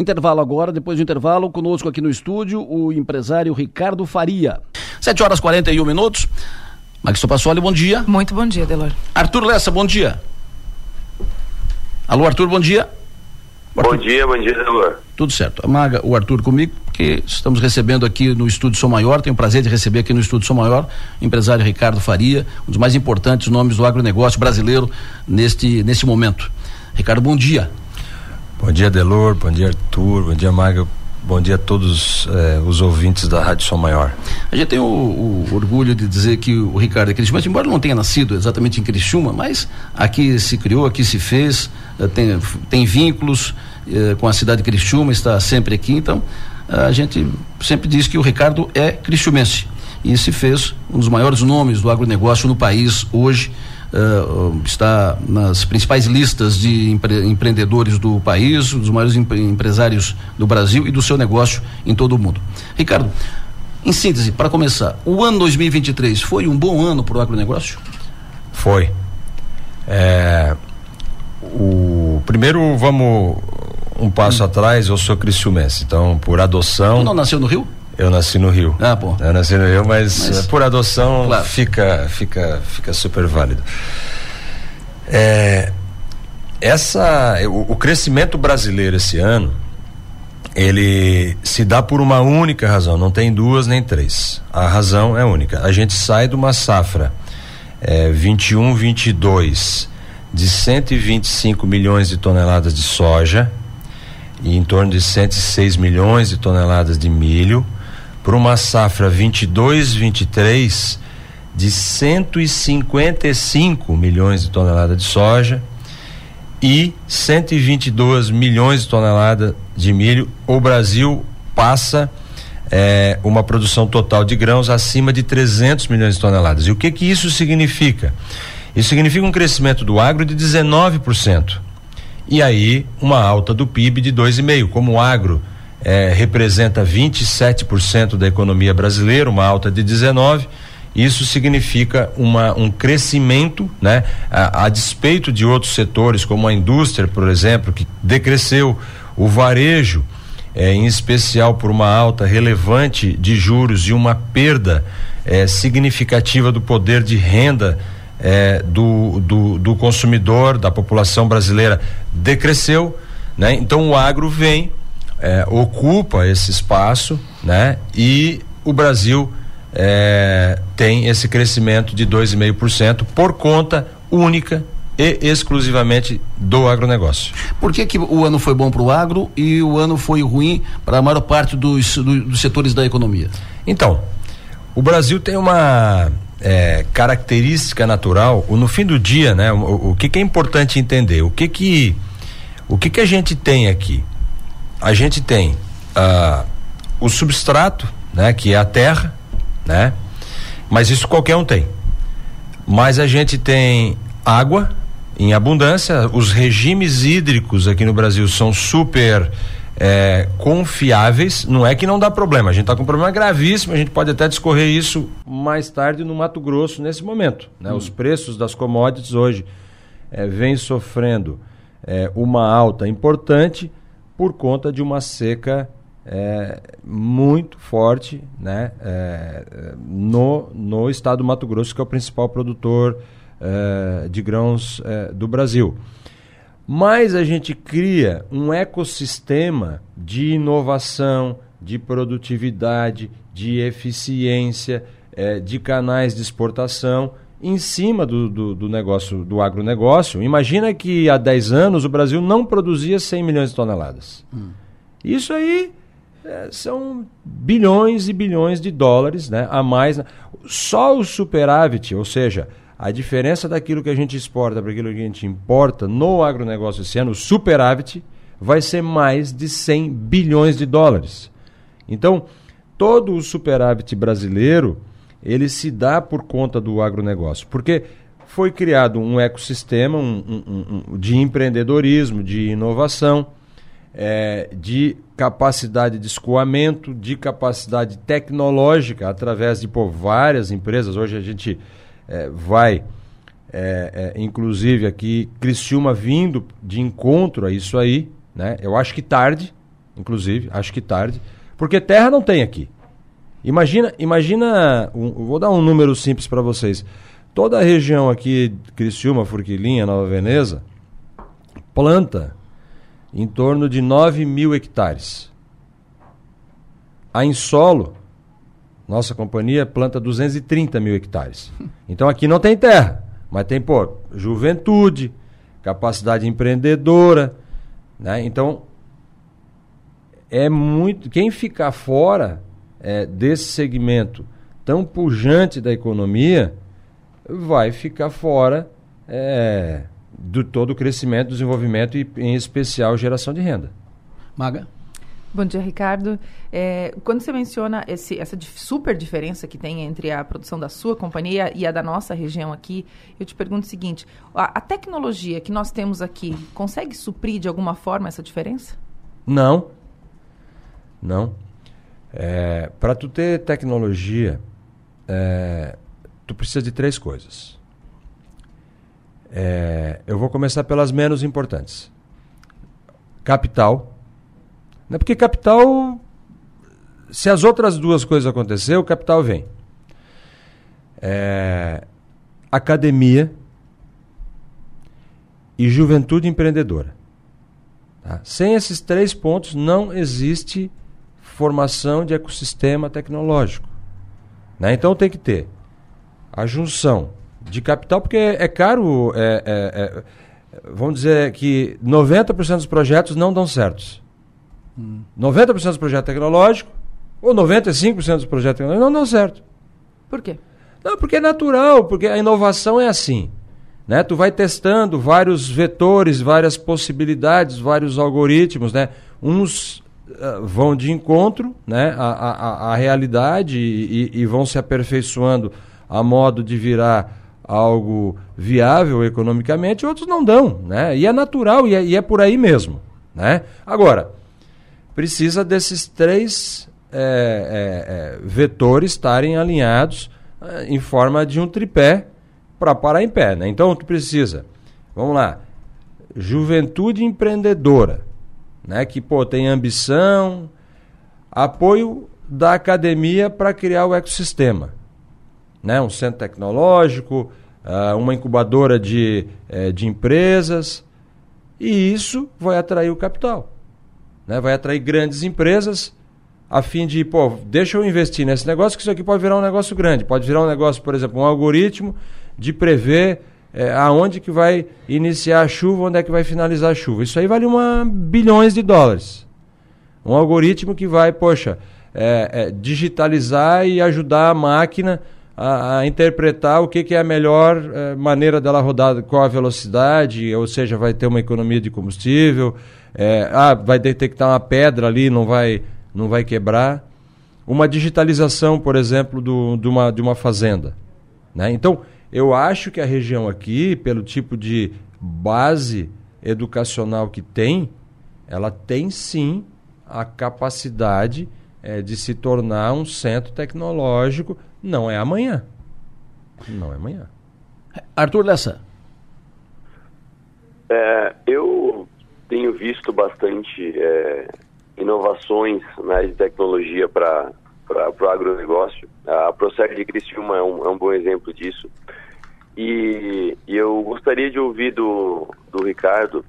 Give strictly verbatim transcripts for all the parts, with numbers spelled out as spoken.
Intervalo agora, depois do intervalo, conosco aqui no estúdio, o empresário Ricardo Faria. sete horas e quarenta e um minutos. Mago Stopassoli, bom dia. Muito bom dia, Delor. Arthur Lessa, bom dia. Alô, Arthur, bom dia. Arthur. Bom dia, bom dia, Delor. Tudo certo. Maga, o Arthur comigo, que estamos recebendo aqui no Estúdio Som Maior, tenho o prazer de receber aqui no Estúdio Som Maior o empresário Ricardo Faria, um dos mais importantes nomes do agronegócio brasileiro neste, neste momento. Ricardo, bom dia. Bom dia, Delor, bom dia, Arthur, bom dia, Maga, bom dia a todos eh, os ouvintes da Rádio Som Maior. A gente tem o, o orgulho de dizer que o Ricardo é criciúmense, embora não tenha nascido exatamente em Criciúma, mas aqui se criou, aqui se fez, eh, tem, tem vínculos eh, com a cidade de Criciúma, está sempre aqui, então a gente sempre diz que o Ricardo é criciúmense e se fez um dos maiores nomes do agronegócio no país hoje. Uh, está nas principais listas de empre- empreendedores do país, dos maiores empre- empresários do Brasil e do seu negócio em todo o mundo. Ricardo, em síntese, para começar, o ano dois mil e vinte e três foi um bom ano para o agronegócio? Foi. É, o primeiro, vamos um passo hum. atrás, eu sou criciúmense, então por adoção... Tu não nasceu no Rio? Eu nasci no Rio. Ah, pô. Eu nasci no Rio, mas, mas... por adoção claro. fica, fica, fica super válido. É, essa, o, o crescimento brasileiro esse ano, ele se dá por uma única razão, não tem duas nem três. A razão é única. A gente sai de uma safra é, vinte e um, vinte e dois de cento e vinte e cinco milhões de toneladas de soja e em torno de cento e seis milhões de toneladas de milho, para uma safra vinte e dois, vinte e três de cento e cinquenta e cinco milhões de toneladas de soja e cento e vinte e dois milhões de toneladas de milho. O Brasil passa é, uma produção total de grãos acima de trezentos milhões de toneladas. E o que que isso significa? Isso significa um crescimento do agro de dezenove por cento. E aí uma alta do P I B de dois vírgula cinco por cento. Como o agro eh, representa vinte e sete por cento da economia brasileira, uma alta de dezenove por cento, isso significa uma, um crescimento, né? A, a despeito de outros setores, como a indústria, por exemplo, que decresceu, o varejo, eh, em especial por uma alta relevante de juros e uma perda eh, significativa do poder de renda É, do, do, do consumidor, da população brasileira, decresceu, né? Então o agro vem, é, ocupa esse espaço, né? E o Brasil é, tem esse crescimento de dois vírgula cinco por cento por conta única e exclusivamente do agronegócio. Por que que o ano foi bom para o agro e o ano foi ruim para a maior parte dos, do, dos setores da economia? Então, o Brasil tem uma... É, característica natural, no fim do dia, né? O, o que que é importante entender? O que que o que que a gente tem aqui? A gente tem ah, o substrato, né? Que é a terra, né? Mas isso qualquer um tem. Mas a gente tem água em abundância, os regimes hídricos aqui no Brasil são super É, confiáveis, não é que não dá problema, a gente está com um problema gravíssimo, a gente pode até discorrer isso mais tarde no Mato Grosso nesse momento, né? Hum. Os preços das commodities hoje é, vêm sofrendo é, uma alta importante por conta de uma seca é, muito forte, né? é, no, no estado do Mato Grosso, que é o principal produtor é, de grãos é, do Brasil. Mas a gente cria um ecossistema de inovação, de produtividade, de eficiência, eh, de canais de exportação em cima do, do, do negócio, do agronegócio. Imagina que há dez anos o Brasil não produzia cem milhões de toneladas. Hum. Isso aí eh, são bilhões e bilhões de dólares, né, a mais. Na... Só o superávit, ou seja, a diferença daquilo que a gente exporta para aquilo que a gente importa no agronegócio esse ano, o superávit, vai ser mais de cem bilhões de dólares. Então, todo o superávit brasileiro, ele se dá por conta do agronegócio, porque foi criado um ecossistema um, um, um, de empreendedorismo, de inovação, é, de capacidade de escoamento, de capacidade tecnológica, através de pô, várias empresas. Hoje a gente... É, vai, é, é, inclusive aqui, Criciúma vindo de encontro a isso aí, né? Eu acho que tarde, inclusive, acho que tarde, porque terra não tem aqui. Imagina, imagina um, vou dar um número simples para vocês. Toda a região aqui, Criciúma, Forquilinha, Nova Veneza, planta em torno de nove mil hectares. A Insolo, nossa companhia, planta duzentos e trinta mil hectares. Então aqui não tem terra, mas tem, pô, juventude, capacidade empreendedora, né? Então, é muito... Quem ficar fora é, desse segmento tão pujante da economia vai ficar fora é, do todo o crescimento, desenvolvimento e, em especial, geração de renda. Maga? Bom dia, Ricardo. É, quando você menciona esse, essa super diferença que tem entre a produção da sua companhia e a da nossa região aqui, eu te pergunto o seguinte, a, a tecnologia que nós temos aqui consegue suprir de alguma forma essa diferença? Não. Não. É, para tu ter tecnologia, é, tu precisa de três coisas. É, eu vou começar pelas menos importantes. Capital. Não é porque capital, se as outras duas coisas acontecer, o capital vem. É, academia e juventude empreendedora. Tá? Sem esses três pontos não existe formação de ecossistema tecnológico. Né? Então tem que ter a junção de capital, porque é caro, é, é, é, vamos dizer que noventa por cento dos projetos não dão certos. noventa por cento dos projetos tecnológicos ou noventa e cinco por cento dos projetos tecnológicos não dão certo. Por quê? Não, porque é natural, porque a inovação é assim, né? Tu vai testando vários vetores, várias possibilidades, vários algoritmos, né? Uns uh, vão de encontro, né? a, a, a realidade e, e, e vão se aperfeiçoando a modo de virar algo viável economicamente, outros não dão, né? E é natural e é, e é por aí mesmo, né? Agora precisa desses três é, é, é, vetores estarem alinhados é, em forma de um tripé para parar em pé, né? Então, tu precisa, vamos lá, juventude empreendedora, né? Que, pô, tem ambição, apoio da academia para criar o ecossistema, né? Um centro tecnológico, uh, uma incubadora de, eh, de empresas, e isso vai atrair o capital. Né? Vai atrair grandes empresas a fim de, pô, deixa eu investir nesse negócio que isso aqui pode virar um negócio grande. Pode virar um negócio, por exemplo, um algoritmo de prever é, aonde que vai iniciar a chuva, onde é que vai finalizar a chuva. Isso aí vale uma bilhões de dólares. Um algoritmo que vai, poxa, é, é, digitalizar e ajudar a máquina a, a interpretar o que, que é a melhor é, maneira dela rodar, qual a velocidade, ou seja, vai ter uma economia de combustível... É, ah, vai detectar uma pedra ali, não vai, não vai quebrar. Uma digitalização, por exemplo, do, de, uma, de uma fazenda, né? Então, eu acho que a região aqui, pelo tipo de base educacional que tem, ela tem sim a capacidade é, de se tornar um centro tecnológico. Não é amanhã. Não é amanhã. Arthur Lessa. É, eu... Tenho visto bastante é, inovações na área de tecnologia para o agronegócio. A Procede de Criciúma é um, é um bom exemplo disso. E, e eu gostaria de ouvir do, do Ricardo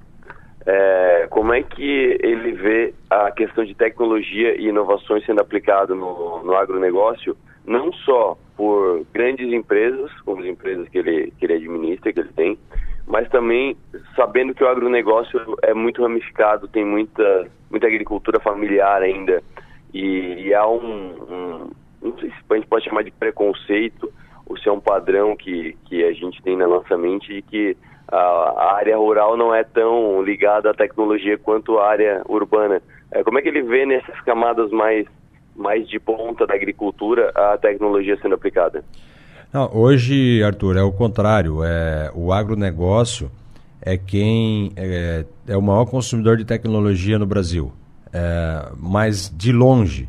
é, como é que ele vê a questão de tecnologia e inovações sendo aplicado no, no agronegócio, não só por grandes empresas, como as empresas que ele, que ele administra, que ele tem, mas também sabendo que o agronegócio é muito ramificado, tem muita, muita agricultura familiar ainda, e, e há um, um, não sei se a gente pode chamar de preconceito, ou se é um padrão que, que a gente tem na nossa mente, e que a, a área rural não é tão ligada à tecnologia quanto a área urbana. É, como é que ele vê nessas camadas mais, mais de ponta da agricultura a tecnologia sendo aplicada? Não, hoje, Arthur, é o contrário. É, o agronegócio é quem é, é o maior consumidor de tecnologia no Brasil, é, mas de longe.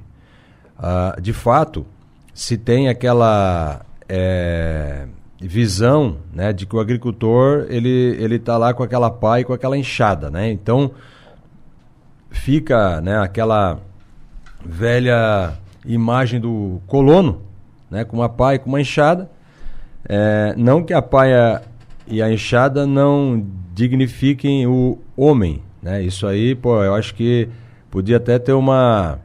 Ah, de fato, se tem aquela é, visão, né, de que o agricultor ele ele está lá com aquela pá e com aquela enxada, né? Então, fica, né, aquela velha imagem do colono, né, com uma pá e com uma enxada. É, não que a pá e a enxada não dignifiquem o homem, né? Isso aí, pô, eu acho que podia até ter uma,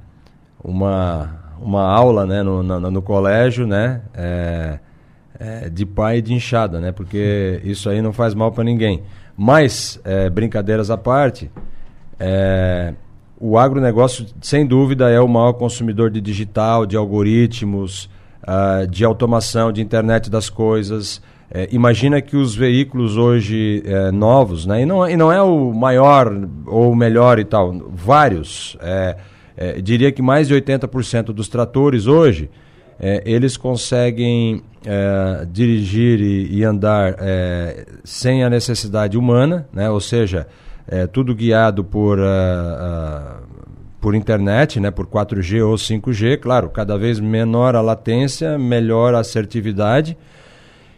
uma, uma aula, né, no, no, no colégio, né, é, é, de pá e de enxada, né? Porque isso aí não faz mal para ninguém. Mas, é, brincadeiras à parte, é, o agronegócio, sem dúvida, é o maior consumidor de digital, de algoritmos, uh, de automação, de internet das coisas. É, imagina que os veículos hoje é, novos, né, e, não, e não é o maior ou o melhor e tal, vários, é, é, diria que mais de oitenta por cento dos tratores hoje, é, eles conseguem é, dirigir e, e andar é, sem a necessidade humana, né, ou seja... É, tudo guiado por, uh, uh, por internet, né, por quatro G ou cinco G, claro, cada vez menor a latência, melhor a assertividade.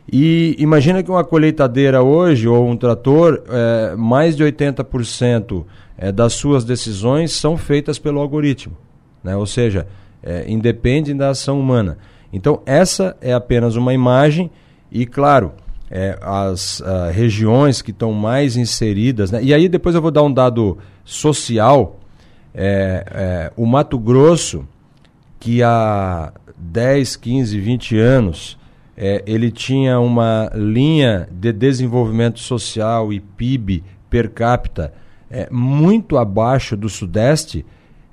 E imagina que uma colheitadeira hoje, ou um trator, é, mais de oitenta por cento é, das suas decisões são feitas pelo algoritmo, né, ou seja, é, independe da ação humana. Então, essa é apenas uma imagem e, claro... É, as uh, regiões que estão mais inseridas, né? E aí depois eu vou dar um dado social, é, é, o Mato Grosso, que há dez, quinze, vinte anos, é, ele tinha uma linha de desenvolvimento social e P I B per capita é, muito abaixo do Sudeste,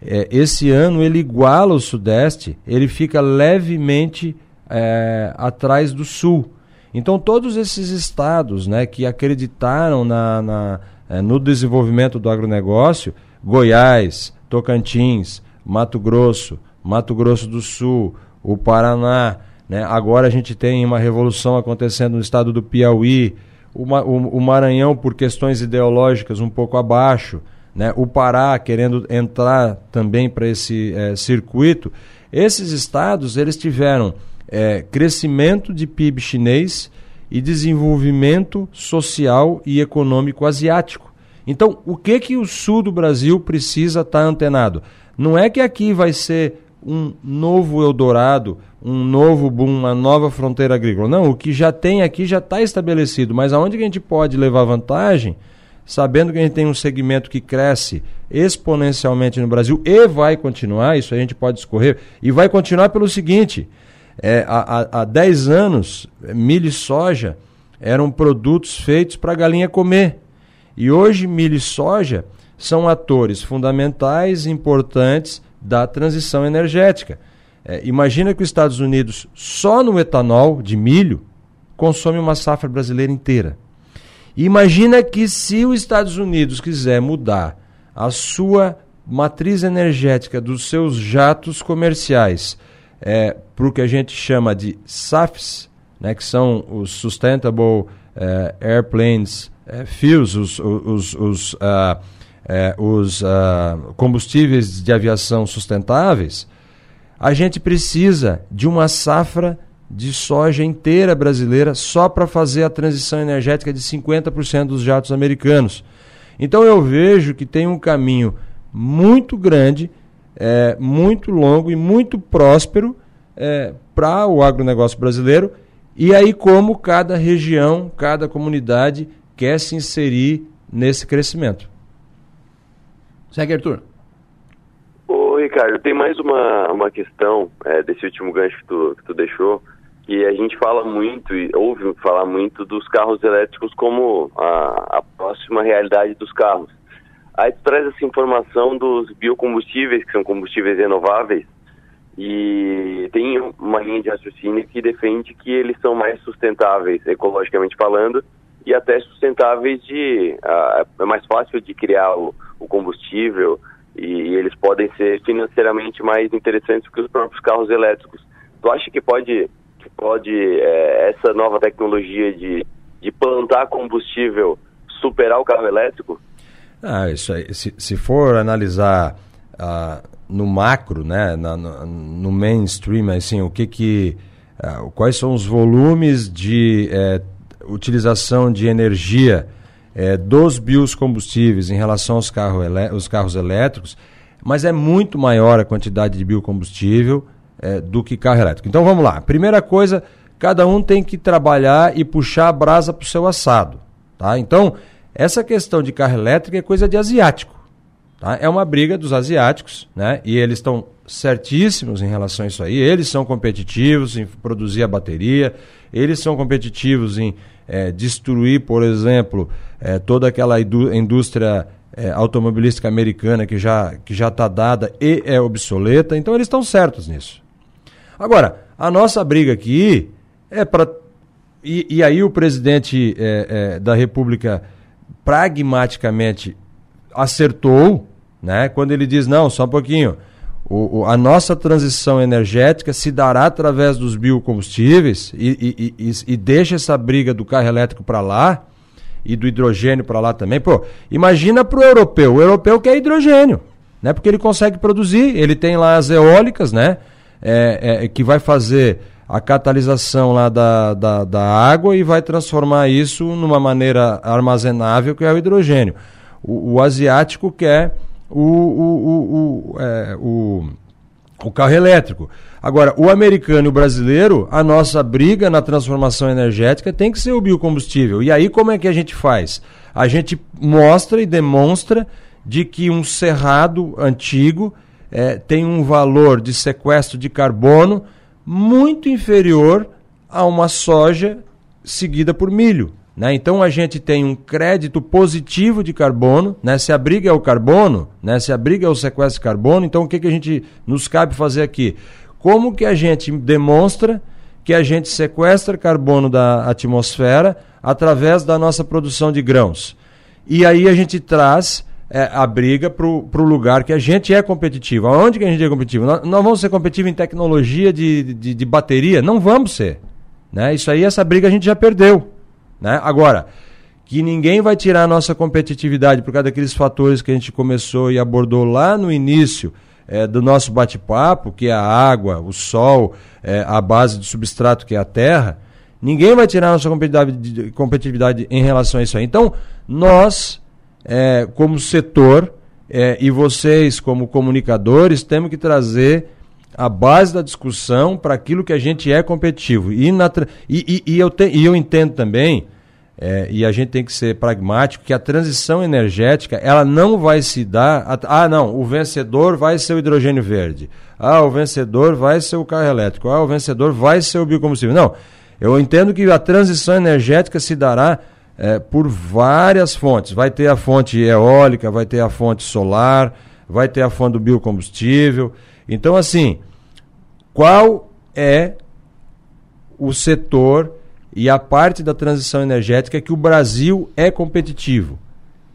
é, esse ano ele iguala o Sudeste, ele fica levemente é, atrás do Sul. Então, todos esses estados, né, que acreditaram na, na, eh, no desenvolvimento do agronegócio, Goiás, Tocantins, Mato Grosso, Mato Grosso do Sul, o Paraná, né, agora a gente tem uma revolução acontecendo no estado do Piauí, o, o, o Maranhão por questões ideológicas um pouco abaixo, né, o Pará querendo entrar também para esse eh, circuito. Esses estados, eles tiveram... É, crescimento de P I B chinês e desenvolvimento social e econômico asiático. Então, o que, que o sul do Brasil precisa estar antenado? Não é que aqui vai ser um novo Eldorado, um novo boom, uma nova fronteira agrícola. Não, o que já tem aqui já está estabelecido, mas aonde que a gente pode levar vantagem, sabendo que a gente tem um segmento que cresce exponencialmente no Brasil e vai continuar, isso a gente pode discorrer, e vai continuar pelo seguinte... É, há, há dez anos, milho e soja eram produtos feitos para a galinha comer. E hoje, milho e soja são atores fundamentais e importantes da transição energética. É, imagina que os Estados Unidos, só no etanol de milho, consome uma safra brasileira inteira. E imagina que se os Estados Unidos quiser mudar a sua matriz energética dos seus jatos comerciais... É, para o que a gente chama de S A Fs, né, que são os Sustainable eh, Airplanes eh, Fuels, os, os, os, os, ah, eh, os ah, combustíveis de aviação sustentáveis, a gente precisa de uma safra de soja inteira brasileira só para fazer a transição energética de cinquenta por cento dos jatos americanos. Então eu vejo que tem um caminho muito grande, É, muito longo e muito próspero é, para o agronegócio brasileiro, e aí como cada região, cada comunidade quer se inserir nesse crescimento. Segue, Arthur. Ô, Ricardo, tem mais uma, uma questão é, desse último gancho que tu, que tu deixou, que a gente fala muito, e ouve falar muito dos carros elétricos como a, a próxima realidade dos carros. Aí tu traz essa informação dos biocombustíveis, que são combustíveis renováveis, e tem uma linha de raciocínio que defende que eles são mais sustentáveis, ecologicamente falando, e até sustentáveis de... Uh, é mais fácil de criar o, o combustível, e eles podem ser financeiramente mais interessantes que os próprios carros elétricos. Tu acha que pode, que pode é, essa nova tecnologia de, de plantar combustível superar o carro elétrico? Ah, isso aí, se, se for analisar ah, no macro, né, na, no, no mainstream, assim, o que que, ah, quais são os volumes de eh, utilização de energia é, dos biocombustíveis em relação aos carro ele- os carros elétricos, mas é muito maior a quantidade de biocombustível é, do que carro elétrico. Então vamos lá. Primeira coisa, cada um tem que trabalhar e puxar a brasa para o seu assado. Tá? Então, essa questão de carro elétrico é coisa de asiático. Tá? É uma briga dos asiáticos, né? E eles estão certíssimos em relação a isso aí. Eles são competitivos em produzir a bateria, eles são competitivos em é, destruir, por exemplo, é, toda aquela indú- indústria é, automobilística americana que já que já está dada e é obsoleta. Então eles estão certos nisso. Agora, a nossa briga aqui é para... E, e aí o presidente é, é, da República pragmaticamente acertou, né, quando ele diz, não, só um pouquinho, o, o, a nossa transição energética se dará através dos biocombustíveis e, e, e, e deixa essa briga do carro elétrico para lá e do hidrogênio para lá também. Pô, imagina para o europeu, o europeu quer hidrogênio, né, porque ele consegue produzir, ele tem lá as eólicas, né, é, é, que vai fazer a catalisação lá da, da, da água e vai transformar isso numa maneira armazenável que é o hidrogênio. O, o asiático quer o, o, o, o, é, o, o carro elétrico. Agora, o americano e o brasileiro, a nossa briga na transformação energética tem que ser o biocombustível. E aí como é que a gente faz? A gente mostra e demonstra de que um cerrado antigo é, tem um valor de sequestro de carbono muito inferior a uma soja seguida por milho. Né? Então a gente tem um crédito positivo de carbono, né? Se a briga é o carbono, né? Se a briga é o sequestro de carbono, então o que, que a gente nos cabe fazer aqui? Como que a gente demonstra que a gente sequestra carbono da atmosfera através da nossa produção de grãos? E aí a gente traz é, a briga para o lugar que a gente é competitivo. Aonde que a gente é competitivo? Nós, nós vamos ser competitivos em tecnologia de, de, de bateria? Não vamos ser. Né? Isso aí, essa briga a gente já perdeu. Né? Agora, que ninguém vai tirar a nossa competitividade por causa daqueles fatores que a gente começou e abordou lá no início é, do nosso bate-papo, que é a água, o sol, é, a base de substrato que é a terra, ninguém vai tirar a nossa competitividade, competitividade em relação a isso aí. Então, nós, é, como setor, é, e vocês como comunicadores, temos que trazer a base da discussão para aquilo que a gente é competitivo. E, na, e, e, e, eu, te, e eu entendo também, é, e a gente tem que ser pragmático, que a transição energética ela não vai se dar... A, ah, não, o vencedor vai ser o hidrogênio verde. Ah, o vencedor vai ser o carro elétrico. Ah, o vencedor vai ser o biocombustível. Não, eu entendo que a transição energética se dará é, por várias fontes. Vai ter a fonte eólica, vai ter a fonte solar, vai ter a fonte do biocombustível. Então, assim... Qual é o setor e a parte da transição energética que o Brasil é competitivo?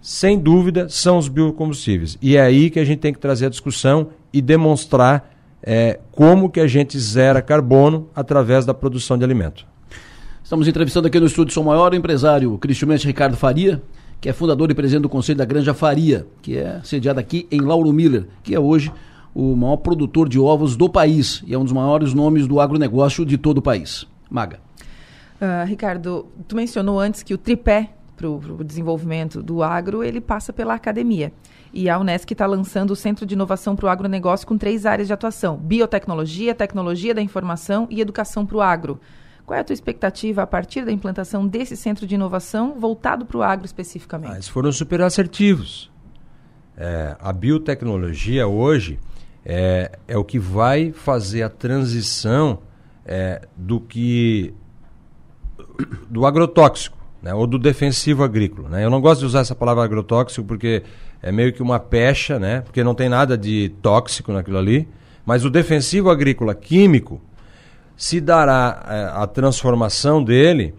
Sem dúvida, são os biocombustíveis. E é aí que a gente tem que trazer a discussão e demonstrar é, como que a gente zera carbono através da produção de alimento. Estamos entrevistando aqui no estúdio Som Maior o empresário cristiumense Ricardo Faria, que é fundador e presidente do Conselho da Granja Faria, que é sediada aqui em Lauro Müller, que é hoje o maior produtor de ovos do país e é um dos maiores nomes do agronegócio de todo o país. Maga. Uh, Ricardo, tu mencionou antes que o tripé para o desenvolvimento do agro, ele passa pela academia. E a Unesc está lançando o Centro de Inovação para o Agronegócio com três áreas de atuação: biotecnologia, tecnologia da informação e educação para o agro. Qual é a tua expectativa a partir da implantação desse centro de inovação voltado para o agro especificamente? Ah, eles foram super assertivos. É, a biotecnologia hoje... É, é o que vai fazer a transição é, do que do agrotóxico, né? Ou do defensivo agrícola, né? Eu não gosto de usar essa palavra agrotóxico porque é meio que uma pecha, né? Porque não tem nada de tóxico naquilo ali, mas o defensivo agrícola químico se dará a, a transformação dele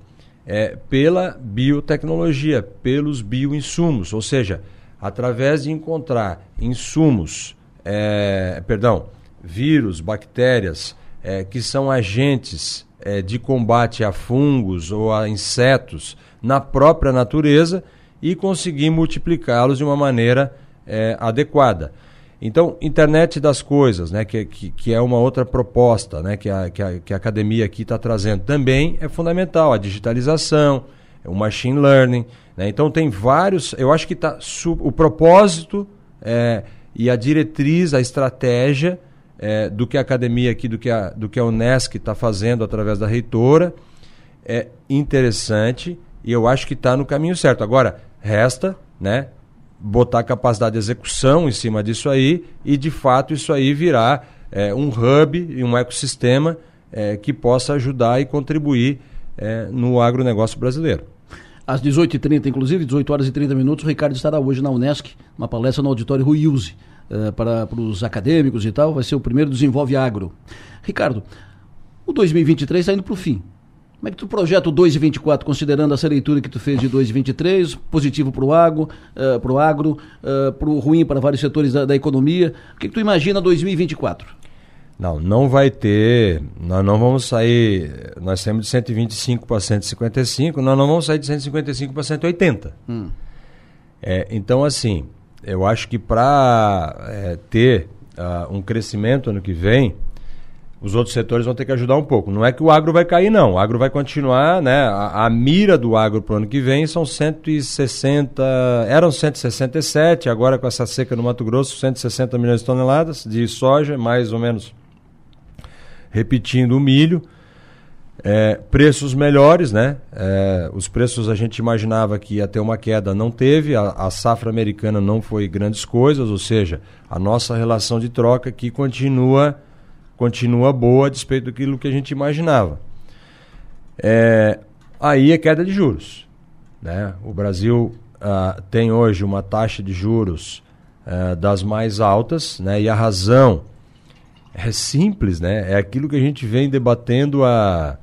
é, pela biotecnologia, pelos bioinsumos, ou seja, através de encontrar insumos É, perdão, vírus, bactérias, é, que são agentes é, de combate a fungos ou a insetos na própria natureza e conseguir multiplicá-los de uma maneira é, adequada. Então, internet das coisas, né, que, que, que é uma outra proposta, né, que, a, que, a, que a academia aqui está trazendo, também é fundamental. A digitalização, o machine learning, né? Então tem vários, eu acho que tá, o propósito é, e a diretriz, a estratégia é, do que a academia aqui, do que a, do que a Unesc está fazendo através da reitora, é interessante e eu acho que está no caminho certo. Agora, resta, né, botar a capacidade de execução em cima disso aí e, de fato, isso aí virar é, um hub e um ecossistema é, que possa ajudar e contribuir é, no agronegócio brasileiro. Às dezoito e trinta, inclusive, dezoito horas e trinta minutos, o Ricardo estará hoje na Unesc, uma palestra no Auditório Rui Uzi, uh, para, para os acadêmicos e tal, vai ser o primeiro Desenvolve Agro. Ricardo, o dois mil e vinte e três está indo para o fim. Como é que tu projeta o dois mil e vinte e quatro, considerando essa leitura que tu fez de dois mil e vinte e três, positivo para o agro, uh, para o agro, uh, para o ruim para vários setores da, da economia? O que, que tu imagina dois mil e vinte e quatro? Não, não vai ter, nós não vamos sair, nós saímos de cento e vinte e cinco para cento e cinquenta e cinco, nós não vamos sair de cento e cinquenta e cinco para cento e oitenta. Hum. É, então, assim, eu acho que para é, ter uh, um crescimento ano que vem, os outros setores vão ter que ajudar um pouco. Não é que o agro vai cair, não. O agro vai continuar, né? A, a mira do agro para o ano que vem são cento e sessenta... Eram cento e sessenta e sete, agora com essa seca no Mato Grosso, cento e sessenta milhões de toneladas de soja, mais ou menos repetindo o milho. É, preços melhores, né? É, os preços a gente imaginava que ia ter uma queda, não teve. A, a safra americana não foi grandes coisas, ou seja, a nossa relação de troca que continua... continua boa a despeito daquilo que a gente imaginava. É, aí é queda de juros, né? O Brasil ah, tem hoje uma taxa de juros ah, das mais altas, né? E a razão é simples, né? É aquilo que a gente vem debatendo há,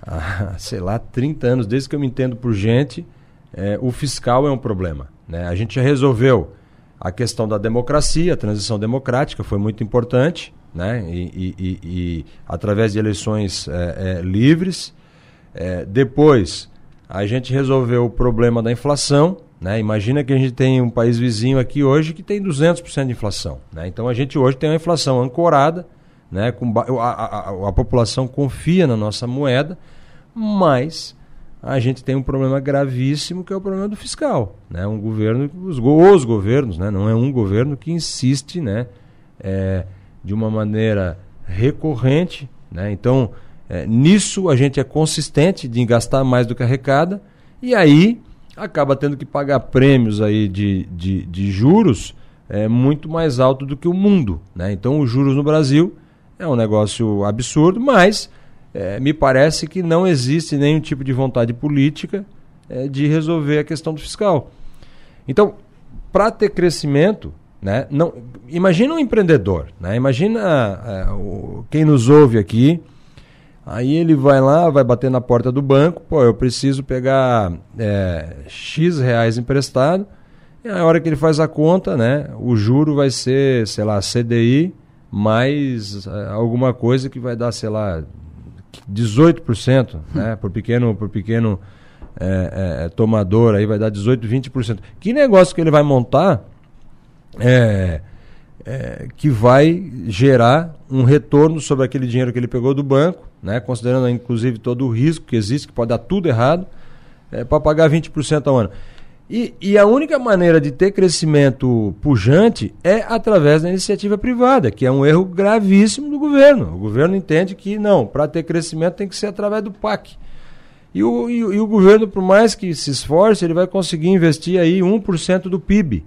há sei lá, trinta anos, desde que eu me entendo por gente, é, o fiscal é um problema, né? A gente já resolveu a questão da democracia, a transição democrática foi muito importante, né? E, e, e, e através de eleições é, é, livres. É, depois a gente resolveu o problema da inflação, né? Imagina que a gente tem um país vizinho aqui hoje que tem duzentos por cento de inflação, né? Então a gente hoje tem uma inflação ancorada, né? Com ba- a, a, a população confia na nossa moeda, mas a gente tem um problema gravíssimo que é o problema do fiscal, né? Um governo, os, go- os governos, né? Não é um governo que insiste, né? É, de uma maneira recorrente, né? Então, é, nisso a gente é consistente de gastar mais do que arrecada e aí acaba tendo que pagar prêmios aí de, de, de juros é, muito mais alto do que o mundo, né? Então, os juros no Brasil é um negócio absurdo, mas é, me parece que não existe nenhum tipo de vontade política é, de resolver a questão do fiscal. Então, para ter crescimento, né? Não, imagina um empreendedor, né? Imagina é, o, quem nos ouve aqui, aí ele vai lá, vai bater na porta do banco, pô, eu preciso pegar é, X reais emprestado, e a hora que ele faz a conta, né, o juro vai ser, sei lá, C D I mais é, alguma coisa que vai dar, sei lá, dezoito por cento, né? Por pequeno, por pequeno é, é, tomador aí vai dar dezoito por cento, vinte por cento. Que negócio que ele vai montar É, é, que vai gerar um retorno sobre aquele dinheiro que ele pegou do banco, né, considerando inclusive todo o risco que existe, que pode dar tudo errado, é, para pagar vinte por cento ao ano. E, e a única maneira de ter crescimento pujante é através da iniciativa privada, que é um erro gravíssimo do governo. O governo entende que não, para ter crescimento tem que ser através do P A C. E o, e, e o governo, por mais que se esforce, ele vai conseguir investir aí um por cento do P I B.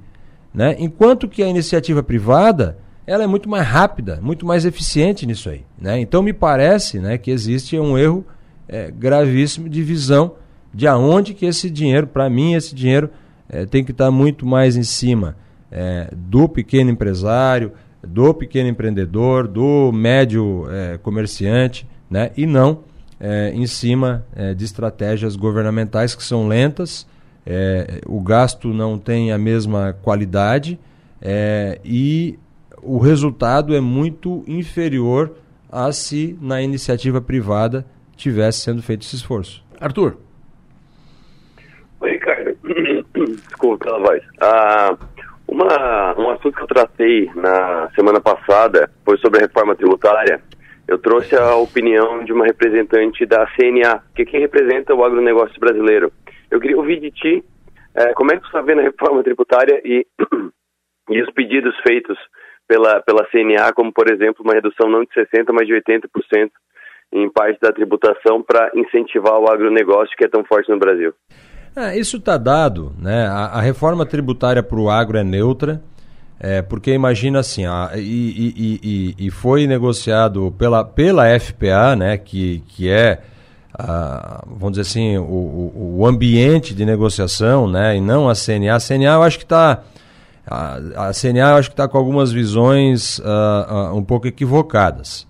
Né? Enquanto que a iniciativa privada ela é muito mais rápida, muito mais eficiente nisso aí, né? Então me parece, né, que existe um erro é, gravíssimo de visão de aonde que esse dinheiro, para mim esse dinheiro é, tem que estar tá muito mais em cima é, do pequeno empresário, do pequeno empreendedor, do médio é, comerciante, né? E não é, em cima é, de estratégias governamentais que são lentas. É, o gasto não tem a mesma qualidade é, e o resultado é muito inferior a se na iniciativa privada tivesse sendo feito esse esforço. Arthur. Oi, Ricardo. Desculpa pela voz. Ah, uma, um assunto que eu tratei na semana passada foi sobre a reforma tributária. Eu trouxe a opinião de uma representante da C N A, que é quem representa o agronegócio brasileiro. Eu queria ouvir de ti é, como é que tu está vendo a reforma tributária e, e os pedidos feitos pela, pela C N A, como, por exemplo, uma redução não de sessenta por cento, mas de oitenta por cento em parte da tributação para incentivar o agronegócio que é tão forte no Brasil. Ah, isso está dado, né? A, a reforma tributária para o agro é neutra, é, porque imagina assim, a, e, e, e, e foi negociado pela, pela F P A, né? que, que é, a, vamos dizer assim, o, o ambiente de negociação, né? E não a C N A. A C N A eu acho que está a, a C N A eu acho que está com algumas visões uh, uh, um pouco equivocadas.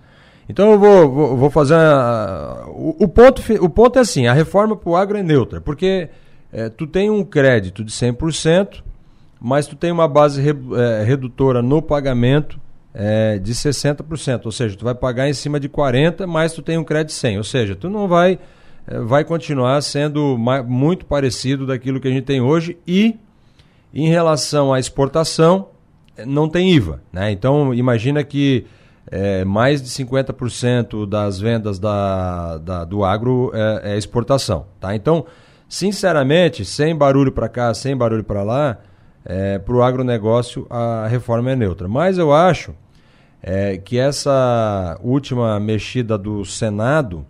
Então eu vou, vou, vou fazer... A, o, o, ponto, o ponto é assim, a reforma para o agro é neutra, porque... É, tu tem um crédito de cem por cento, mas tu tem uma base re, é, redutora no pagamento é, de sessenta por cento, ou seja, tu vai pagar em cima de quarenta por cento, mas tu tem um crédito de cem por cento, ou seja, tu não vai, é, vai continuar sendo mais, muito parecido daquilo que a gente tem hoje e em relação à exportação não tem I V A, né? Então imagina que é, mais de cinquenta por cento das vendas da, da, do agro é, é exportação, tá? Então sinceramente, sem barulho para cá, sem barulho para lá, é, para o agronegócio a reforma é neutra. Mas eu acho é, que essa última mexida do Senado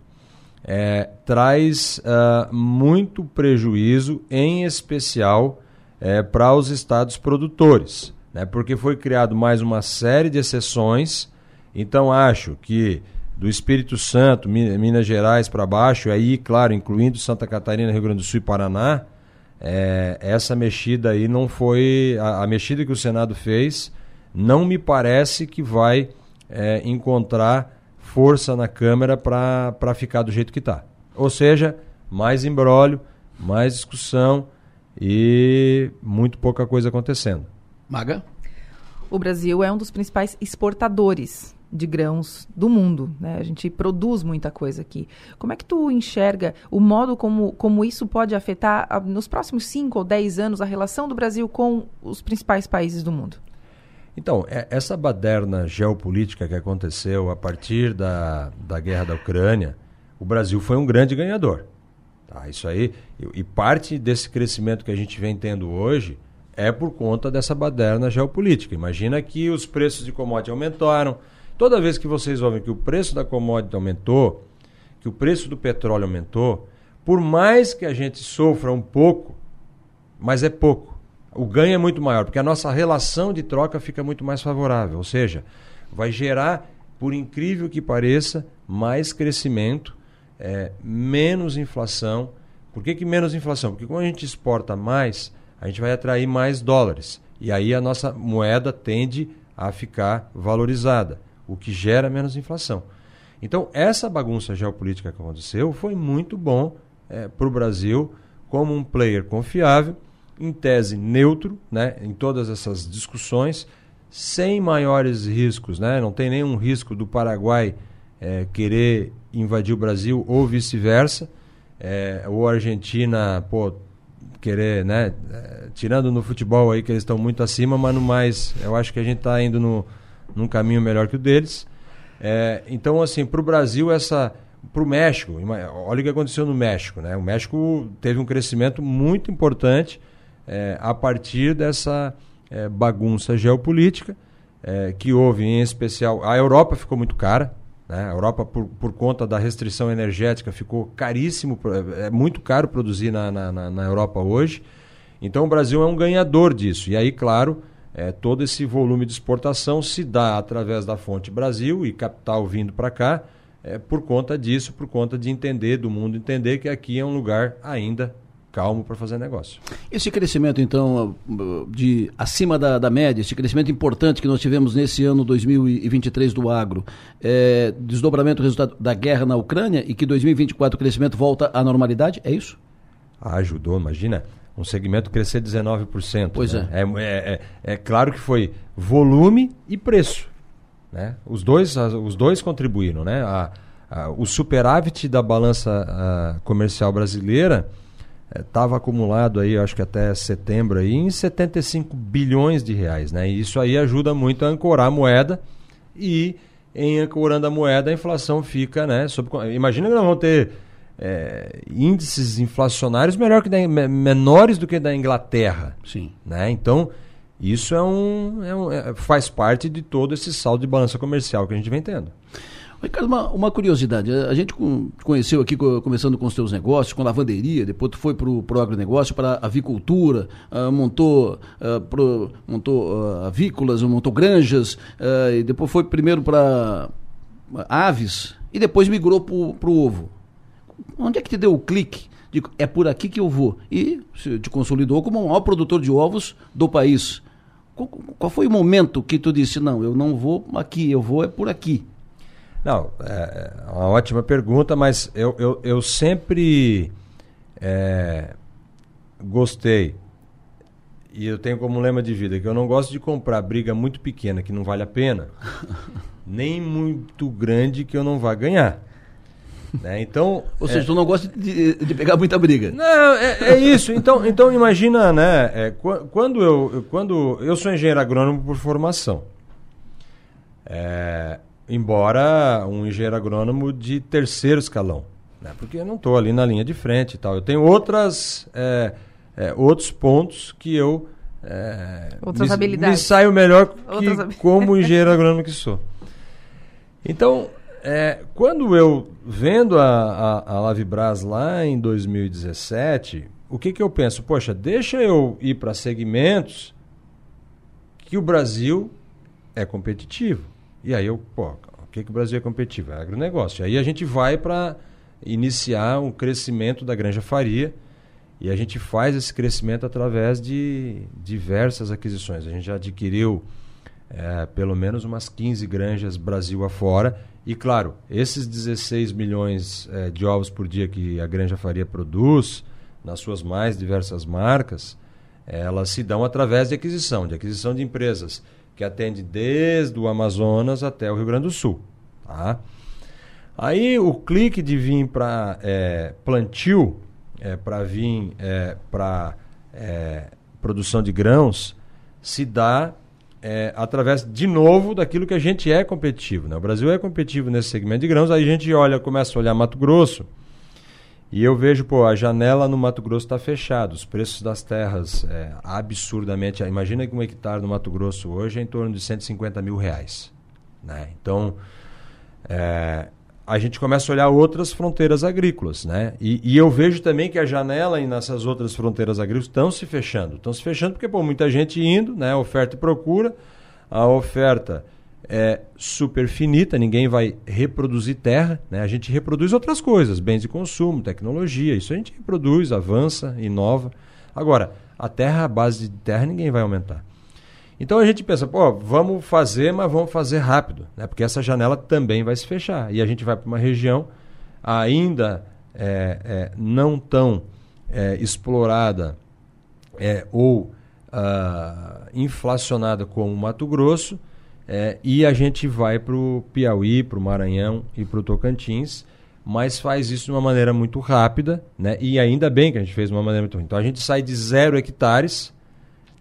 é, traz uh, muito prejuízo, em especial é, para os estados produtores, né? Porque foi criado mais uma série de exceções. Então acho que do Espírito Santo, Minas Gerais para baixo, e aí, claro, incluindo Santa Catarina, Rio Grande do Sul e Paraná, é, essa mexida aí não foi... A, a mexida que o Senado fez não me parece que vai é, encontrar força na Câmara para ficar do jeito que está. Ou seja, mais embrólio, mais discussão e muito pouca coisa acontecendo. Maga? O Brasil é um dos principais exportadores de grãos do mundo, né? A gente produz muita coisa aqui. Como é que tu enxerga o modo como, como isso pode afetar a, nos próximos cinco ou dez anos a relação do Brasil com os principais países do mundo? Então, é, essa baderna geopolítica que aconteceu a partir da, da guerra da Ucrânia, o Brasil foi um grande ganhador. Tá? Isso aí, e, e parte desse crescimento que a gente vem tendo hoje é por conta dessa baderna geopolítica. Imagina que os preços de commodity aumentaram. Toda vez que vocês ouvem que o preço da commodity aumentou, que o preço do petróleo aumentou, por mais que a gente sofra um pouco, mas é pouco. O ganho é muito maior, porque a nossa relação de troca fica muito mais favorável. Ou seja, vai gerar, por incrível que pareça, mais crescimento, é, menos inflação. Por que que menos inflação? Porque quando a gente exporta mais, a gente vai atrair mais dólares. E aí a nossa moeda tende a ficar valorizada, o que gera menos inflação. Então, essa bagunça geopolítica que aconteceu foi muito bom é, para o Brasil como um player confiável, em tese neutro, né, em todas essas discussões, sem maiores riscos, né? Não tem nenhum risco do Paraguai é, querer invadir o Brasil ou vice-versa, é, ou a Argentina pô, querer, né, é, tirando no futebol aí que eles estão muito acima, mas no mais, eu acho que a gente está indo no... num caminho melhor que o deles. É, então, assim, para o Brasil, essa, para o México, olha o que aconteceu no México, né? O México teve um crescimento muito importante é, a partir dessa é, bagunça geopolítica é, que houve, em especial... A Europa ficou muito cara, né? A Europa, por, por conta da restrição energética, ficou caríssimo, é muito caro produzir na, na, na Europa hoje. Então, o Brasil é um ganhador disso. E aí, claro... É, todo esse volume de exportação se dá através da fonte Brasil e capital vindo para cá é, por conta disso, por conta de entender, do mundo entender que aqui é um lugar ainda calmo para fazer negócio. Esse crescimento, então, de acima da, da média, esse crescimento importante que nós tivemos nesse ano dois mil e vinte e três do agro, é, desdobramento resultado da guerra na Ucrânia e que dois mil e vinte e quatro o crescimento volta à normalidade, é isso? Ah, ajudou, imagina... Um segmento crescer dezenove por cento. Pois né? é. É, é. É claro que foi volume e preço. Né? Os, dois, os dois contribuíram. Né? A, a, o superávit da balança a, comercial brasileira estava é, acumulado, aí, acho que até setembro, aí, em setenta e cinco bilhões de reais. Né? E isso aí ajuda muito a ancorar a moeda e, em ancorando a moeda, a inflação fica... Né, sob, imagina que nós vamos ter... é, índices inflacionários melhor que da, menores do que da Inglaterra. Sim. Né? Então, isso é um, é um, é, faz parte de todo esse saldo de balança comercial que a gente vem tendo. Ricardo, uma, uma curiosidade, a gente te conheceu aqui começando com os teus negócios, com lavanderia, depois tu foi para o agronegócio, para a avicultura, uh, montou, uh, pro, montou uh, avícolas, montou granjas, uh, e depois foi primeiro para aves e depois migrou para o ovo. Onde é que te deu o clique? De, é por aqui que eu vou. E te consolidou como o maior produtor de ovos do país. Qual, qual foi o momento que tu disse, não, eu não vou aqui, eu vou é por aqui? Não, é uma ótima pergunta, mas eu, eu, eu sempre é, gostei, e eu tenho como lema de vida, que eu não gosto de comprar briga muito pequena, que não vale a pena, nem muito grande, que eu não vá ganhar. Né? Então, ou seja, é, tu não gosta de, de pegar muita briga. Não, é, é isso. Então, então imagina, né? É, quando, eu, quando eu sou engenheiro agrônomo por formação, é... embora um engenheiro agrônomo de terceiro escalão, né? Porque eu não estou ali na linha de frente e tal. Eu tenho outras, é, é, outros pontos que eu é, outras me, habilidades. Me saio melhor que como engenheiro agrônomo que sou. Então, é, quando eu vendo a, a, a Lavibras lá em dois mil e dezessete, o que, que eu penso? Poxa, deixa eu ir para segmentos que o Brasil é competitivo. E aí eu, pô, o que, que o Brasil é competitivo? É agronegócio. E aí a gente vai para iniciar um crescimento da Granja Faria e a gente faz esse crescimento através de diversas aquisições. A gente já adquiriu é, pelo menos umas quinze granjas Brasil afora e, claro, esses dezesseis milhões é, de ovos por dia que a Granja Faria produz nas suas mais diversas marcas, é, elas se dão através de aquisição, de aquisição de empresas que atende desde o Amazonas até o Rio Grande do Sul. Tá? Aí o clique de vir para é, plantio, é, para vir é, para é, produção de grãos, se dá é, através, de novo, daquilo que a gente é competitivo. Né? O Brasil é competitivo nesse segmento de grãos, aí a gente olha, começa a olhar Mato Grosso, e eu vejo, pô, a janela no Mato Grosso está fechada, os preços das terras é, absurdamente... Imagina que um hectare no Mato Grosso hoje é em torno de cento e cinquenta mil reais. Né? Então, é, a gente começa a olhar outras fronteiras agrícolas. Né? E, e eu vejo também que a janela nessas outras fronteiras agrícolas estão se fechando. Estão se fechando porque, pô, muita gente indo, né? Oferta e procura. A oferta é super finita, ninguém vai reproduzir terra, né? A gente reproduz outras coisas, bens de consumo, tecnologia, isso a gente reproduz, avança, inova. Agora, a terra, a base de terra, ninguém vai aumentar. Então a gente pensa, pô, vamos fazer, mas vamos fazer rápido, né? Porque essa janela também vai se fechar. E a gente vai para uma região ainda é, é, não tão é, explorada é, ou uh, inflacionada como o Mato Grosso, É, e a gente vai para o Piauí, para o Maranhão e para o Tocantins, mas faz isso de uma maneira muito rápida, né? E ainda bem que a gente fez de uma maneira muito rápida. Então a gente sai de zero hectares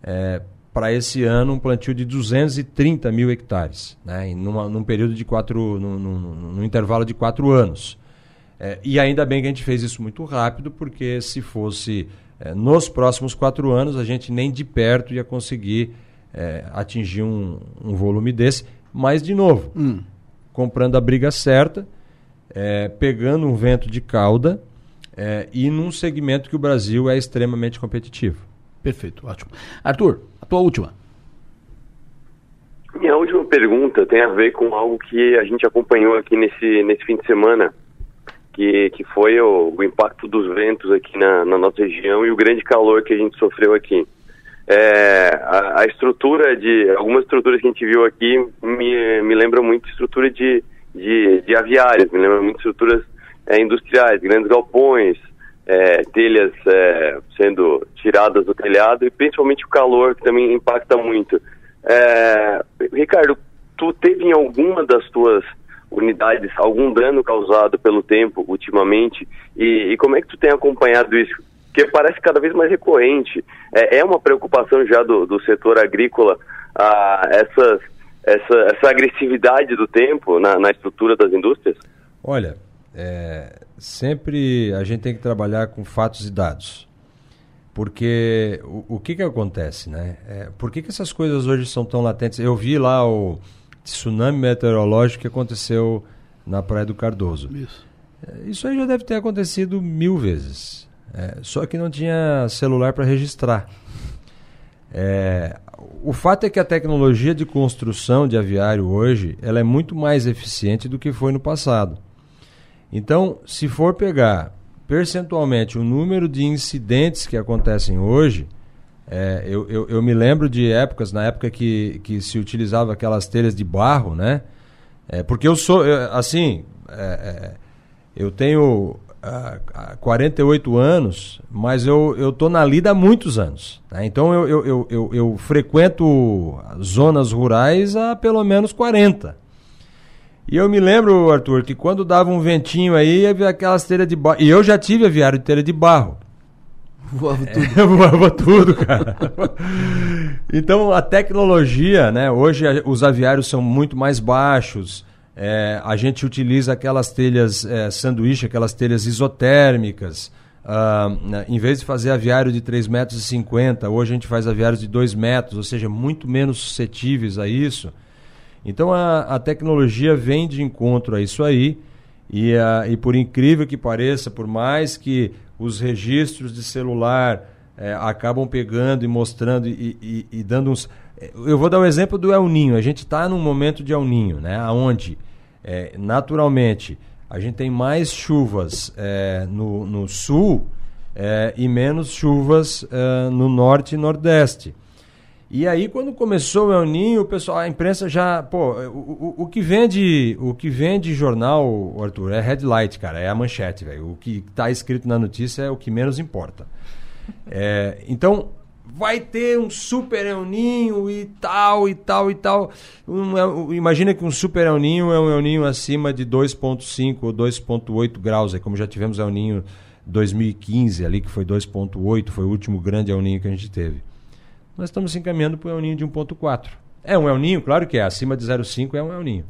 é, para esse ano um plantio de duzentos e trinta mil hectares, né? E numa, num período de quatro, num, num, num intervalo de quatro anos. É, e ainda bem que a gente fez isso muito rápido, porque se fosse é, nos próximos quatro anos a gente nem de perto ia conseguir É, atingir um, um volume desse, mas de novo, hum. comprando a briga certa, é, pegando um vento de cauda é, e num segmento que o Brasil é extremamente competitivo. Perfeito, ótimo. Arthur, a tua última. Minha última pergunta tem a ver com algo que a gente acompanhou aqui nesse, nesse fim de semana, que, que foi o, o impacto dos ventos aqui na, na nossa região e o grande calor que a gente sofreu aqui. É, a, a estrutura de algumas estruturas que a gente viu aqui me, me lembra muito estrutura de, de, de aviárias, me lembra muito estruturas é, industriais, grandes galpões, é, telhas é, sendo tiradas do telhado e principalmente o calor que também impacta muito. É, Ricardo, tu teve em alguma das tuas unidades algum dano causado pelo tempo ultimamente e, e como é que tu tem acompanhado isso? Porque parece cada vez mais recorrente, é, é uma preocupação já do, do setor agrícola, ah, essas, essa, essa agressividade do tempo na, na estrutura das indústrias? Olha, é, sempre a gente tem que trabalhar com fatos e dados. Porque o, o que que acontece, né? É, por que que essas coisas hoje são tão latentes? Eu vi lá o tsunami meteorológico que aconteceu na Praia do Cardoso. Isso. É, isso aí já deve ter acontecido mil vezes. É, só que não tinha celular para registrar. É, o fato é que a tecnologia de construção de aviário hoje, ela é muito mais eficiente do que foi no passado. Então, se for pegar percentualmente o número de incidentes que acontecem hoje, é, eu, eu, eu me lembro de épocas, na época que, que se utilizava aquelas telhas de barro, né? É, porque eu sou, eu, assim, é, é, eu tenho ah, quarenta e oito anos, mas eu, eu tô na lida há muitos anos, né? Então eu, eu, eu, eu, eu frequento zonas rurais há pelo menos quarenta. E eu me lembro, Arthur, que quando dava um ventinho aí, havia aquelas telhas de barro. E eu já tive aviário de telha de barro. Voava tudo. Voava tudo, cara. Então, a tecnologia, né? Hoje a, os aviários são muito mais baixos. É, a gente utiliza aquelas telhas é, sanduíche, aquelas telhas isotérmicas. Ah, em vez de fazer aviário de três metros e cinquenta, hoje a gente faz aviários de dois metros, ou seja, muito menos suscetíveis a isso. Então a, a tecnologia vem de encontro a isso aí, e, a, e por incrível que pareça, por mais que os registros de celular é, acabam pegando e mostrando e, e, e dando uns... Eu vou dar um exemplo do El Niño. A gente está num momento de El Niño, né? Onde é, naturalmente a gente tem mais chuvas é, no, no sul é, e menos chuvas é, no norte e nordeste. E aí, quando começou o El Niño, o pessoal, a imprensa já... Pô, o, o, o, que vende, o que vende jornal, Arthur, é headlight, cara. É a manchete, velho. O que está escrito na notícia é o que menos importa. É, então, vai ter um super El Niño e tal, e tal, e tal. Um, imagina que um super El Niño é um El Niño acima de dois vírgula cinco ou dois vírgula oito graus, aí, como já tivemos El Niño dois mil e quinze, ali, que foi dois vírgula oito, foi o último grande El Niño que a gente teve. Nós estamos se encaminhando para o El Niño de um vírgula quatro. É um El Niño, claro que é. Acima de zero vírgula cinco é um El Niño.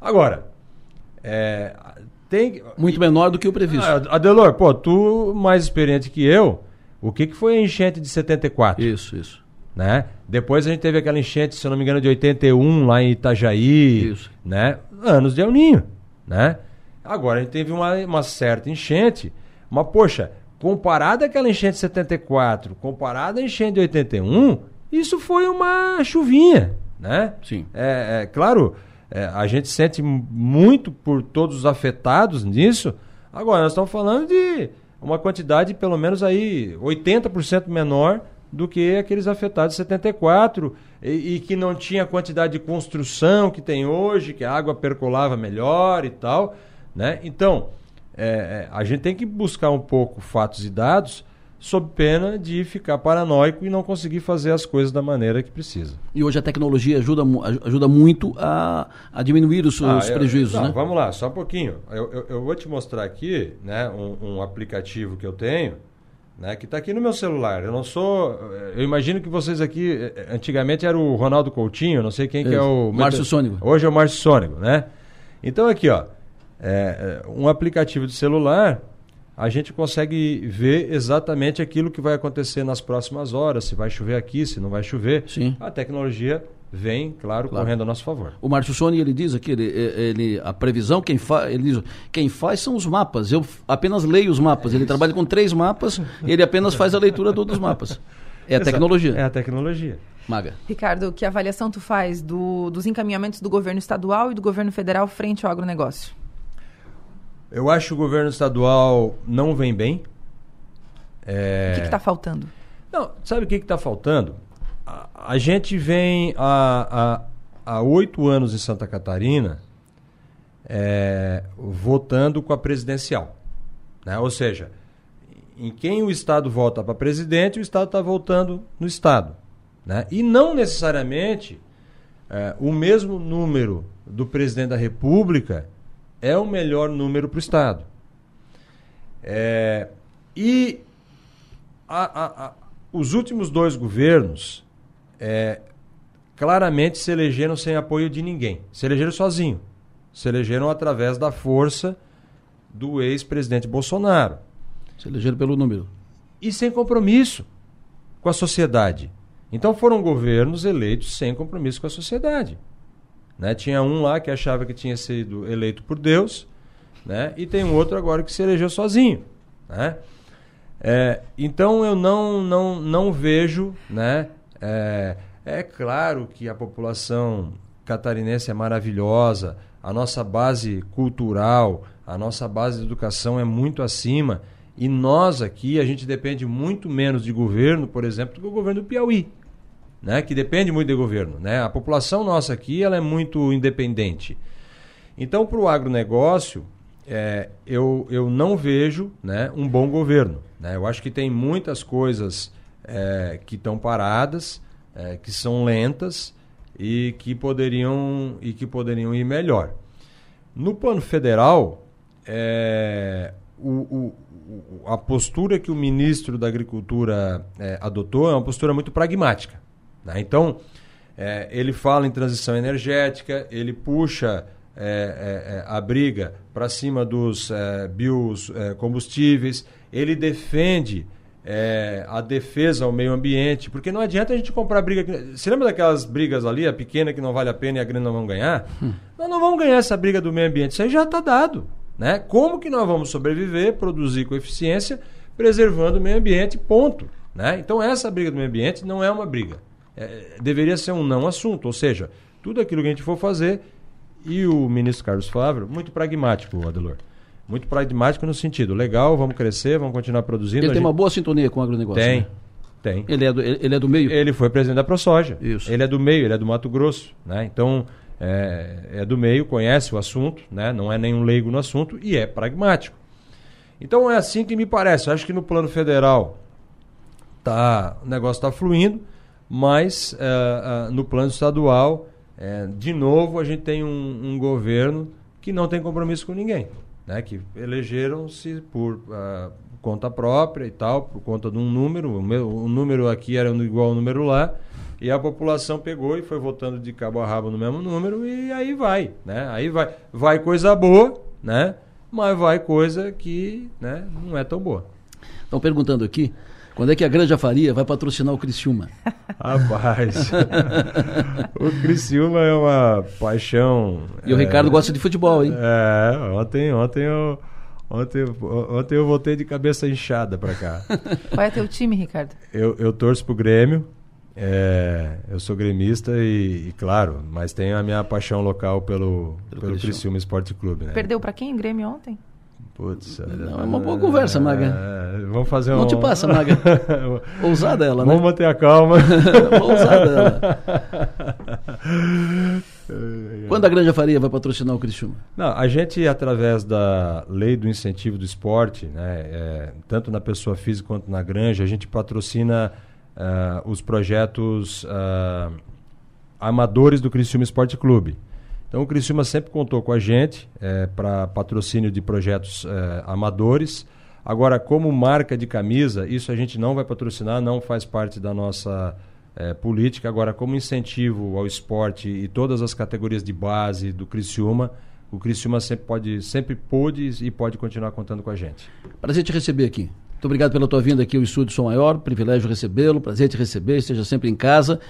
Agora, é, tem... Muito menor do que o previsto. Ah, Adelor, pô, tu mais experiente que eu, o que, que foi a enchente de setenta e quatro? Isso, isso. Né? Depois a gente teve aquela enchente, se eu não me engano, de oitenta e um lá em Itajaí. Isso. Né? Anos de El Niño, né? Agora a gente teve uma, uma certa enchente, mas poxa... Comparada àquela enchente de setenta e quatro, comparada à enchente de oitenta e um, isso foi uma chuvinha, né? Sim. É, é claro, é, a gente sente muito por todos os afetados nisso. Agora, nós estamos falando de uma quantidade pelo menos aí oitenta por cento menor do que aqueles afetados de setenta e quatro e, e que não tinha a quantidade de construção que tem hoje, que a água percolava melhor e tal, né? Então... É, a gente tem que buscar um pouco fatos e dados sob pena de ficar paranoico e não conseguir fazer as coisas da maneira que precisa. E hoje a tecnologia ajuda, ajuda muito a, a diminuir os, ah, os prejuízos, eu, não, né? Vamos lá, só um pouquinho. Eu, eu, eu vou te mostrar aqui, né, um, um aplicativo que eu tenho, né, que está aqui no meu celular. Eu não sou... Eu imagino que vocês aqui... Antigamente era o Ronaldo Coutinho, não sei quem é, que é o... Márcio Sônego. Hoje é o Márcio Sônego, né? Então aqui, ó. É, um aplicativo de celular, a gente consegue ver exatamente aquilo que vai acontecer nas próximas horas, se vai chover aqui, se não vai chover. Sim. A tecnologia vem, claro, claro, correndo a nosso favor. O Márcio Sônego, ele diz aqui, ele, ele, a previsão, quem, fa, ele diz, quem faz são os mapas, eu apenas leio os mapas, é ele isso. Trabalha com três mapas, ele apenas faz a leitura de todos os mapas. É a Exato. Tecnologia. É a tecnologia. Maga. Ricardo, que avaliação tu faz do, dos encaminhamentos do governo estadual e do governo federal frente ao agronegócio? Eu acho que o governo estadual não vem bem. É... O que está faltando? Não, sabe o que está faltando? A, a gente vem há oito anos em Santa Catarina é, votando com a presidencial. Né? Ou seja, em quem o Estado vota para presidente, o Estado está votando no Estado. Né? E não necessariamente é, o mesmo número do presidente da República... é o melhor número para o Estado. É, e a, a, a, os últimos dois governos é, claramente se elegeram sem apoio de ninguém. Se elegeram sozinho. Se elegeram através da força do ex-presidente Bolsonaro. Se elegeram pelo número. E sem compromisso com a sociedade. Então foram governos eleitos sem compromisso com a sociedade. Né? Tinha um lá que achava que tinha sido eleito por Deus, né? E tem um outro agora que se elegeu sozinho. Né? É, então eu não, não, não vejo... Né? É, é claro que a população catarinense é maravilhosa, a nossa base cultural, a nossa base de educação é muito acima, e nós aqui, a gente depende muito menos de governo, por exemplo, do que o governo do Piauí, né? Que depende muito de governo, né? A população nossa aqui, ela é muito independente. Então, para o agronegócio, é, eu, eu não vejo, né, um bom governo, né? Eu acho que tem muitas coisas é, que estão paradas, é, que são lentas e que poderiam, e que poderiam ir melhor. No plano federal, é, o, o, a postura que o ministro da Agricultura é, adotou é uma postura muito pragmática, né? Então, é, ele fala em transição energética, ele puxa é, é, a briga para cima dos é, biocombustíveis, é, ele defende É, a defesa ao meio ambiente, porque não adianta a gente comprar briga. Que... Você lembra daquelas brigas ali, a pequena que não vale a pena e a grande não vão ganhar? Hum. Nós não vamos ganhar essa briga do meio ambiente, isso aí já está dado, né? Como que nós vamos sobreviver, produzir com eficiência, preservando o meio ambiente, ponto, né? Então essa briga do meio ambiente não é uma briga, é, deveria ser um não assunto, ou seja, tudo aquilo que a gente for fazer. E o ministro Carlos Flávio, muito pragmático, Adelor. Muito pragmático no sentido, legal, vamos crescer, vamos continuar produzindo. Ele tem gente... uma boa sintonia com o agronegócio. Tem, né? tem. Ele é, do, ele, ele é do meio? Ele foi presidente da ProSoja. Isso. Ele é do meio, ele é do Mato Grosso, né? Então, é, é do meio, conhece o assunto, né? Não é nenhum leigo no assunto e é pragmático. Então, é assim que me parece. Eu acho que no plano federal tá, o negócio está fluindo, mas uh, uh, no plano estadual, uh, de novo, a gente tem um, um governo que não tem compromisso com ninguém. Né, que elegeram-se por uh, conta própria e tal, por conta de um número, o, meu, o número aqui era igual ao número lá, e a população pegou e foi votando de cabo a rabo no mesmo número, e aí vai, né, aí vai, vai coisa boa, né, mas vai coisa que, né, não é tão boa. Estão perguntando aqui, quando é que a Granja Faria vai patrocinar o Criciúma? Rapaz, o Criciúma é uma paixão. E é, o Ricardo gosta de futebol, hein? É, ontem, ontem, eu, ontem, ontem eu voltei de cabeça inchada pra cá. Qual é teu time, Ricardo? Eu, eu torço pro Grêmio, é, eu sou gremista e, e, claro, mas tenho a minha paixão local pelo, pelo, pelo Criciúma Esporte Clube. Né? Perdeu pra quem o Grêmio ontem? Putz, não, é uma boa conversa, Maga. É, vamos fazer um... Não te passa, Maga. Ousada ela, né? Vamos manter a calma. Ousada ela. Quando a Granja Faria vai patrocinar o Criciúma? Não, a gente, através da lei do incentivo do esporte, né, é, tanto na pessoa física quanto na granja, a gente patrocina uh, os projetos uh, amadores do Criciúma Esporte Clube. Então o Criciúma sempre contou com a gente é, para patrocínio de projetos é, amadores. Agora, como marca de camisa, isso a gente não vai patrocinar, não faz parte da nossa é, política. Agora, como incentivo ao esporte e todas as categorias de base do Criciúma, o Criciúma sempre pode, sempre pôde e pode continuar contando com a gente. Prazer te receber aqui. Muito obrigado pela tua vinda aqui ao Estúdio Som Maior, privilégio recebê-lo, prazer te receber, esteja sempre em casa.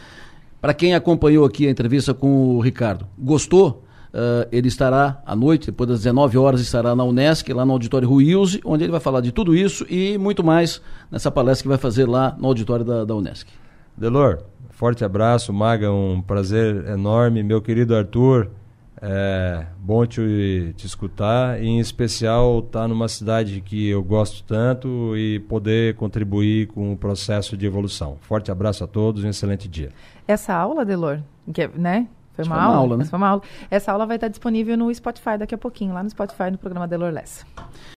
Para quem acompanhou aqui a entrevista com o Ricardo, gostou? Uh, ele estará à noite, depois das dezenove horas, estará na Unesc, lá no Auditório Rui Uzi, onde ele vai falar de tudo isso e muito mais nessa palestra que vai fazer lá no Auditório da, da Unesc. Delor, forte abraço, Maga, um prazer enorme. Meu querido Arthur, é bom te, te escutar, e em especial estar numa cidade que eu gosto tanto e poder contribuir com o processo de evolução. Forte abraço a todos e um excelente dia. Essa aula, Delor, que, né? Foi uma, foi uma aula, aula né? Foi uma aula. Essa aula vai estar disponível no Spotify daqui a pouquinho, lá no Spotify, no programa Adelor Lessa.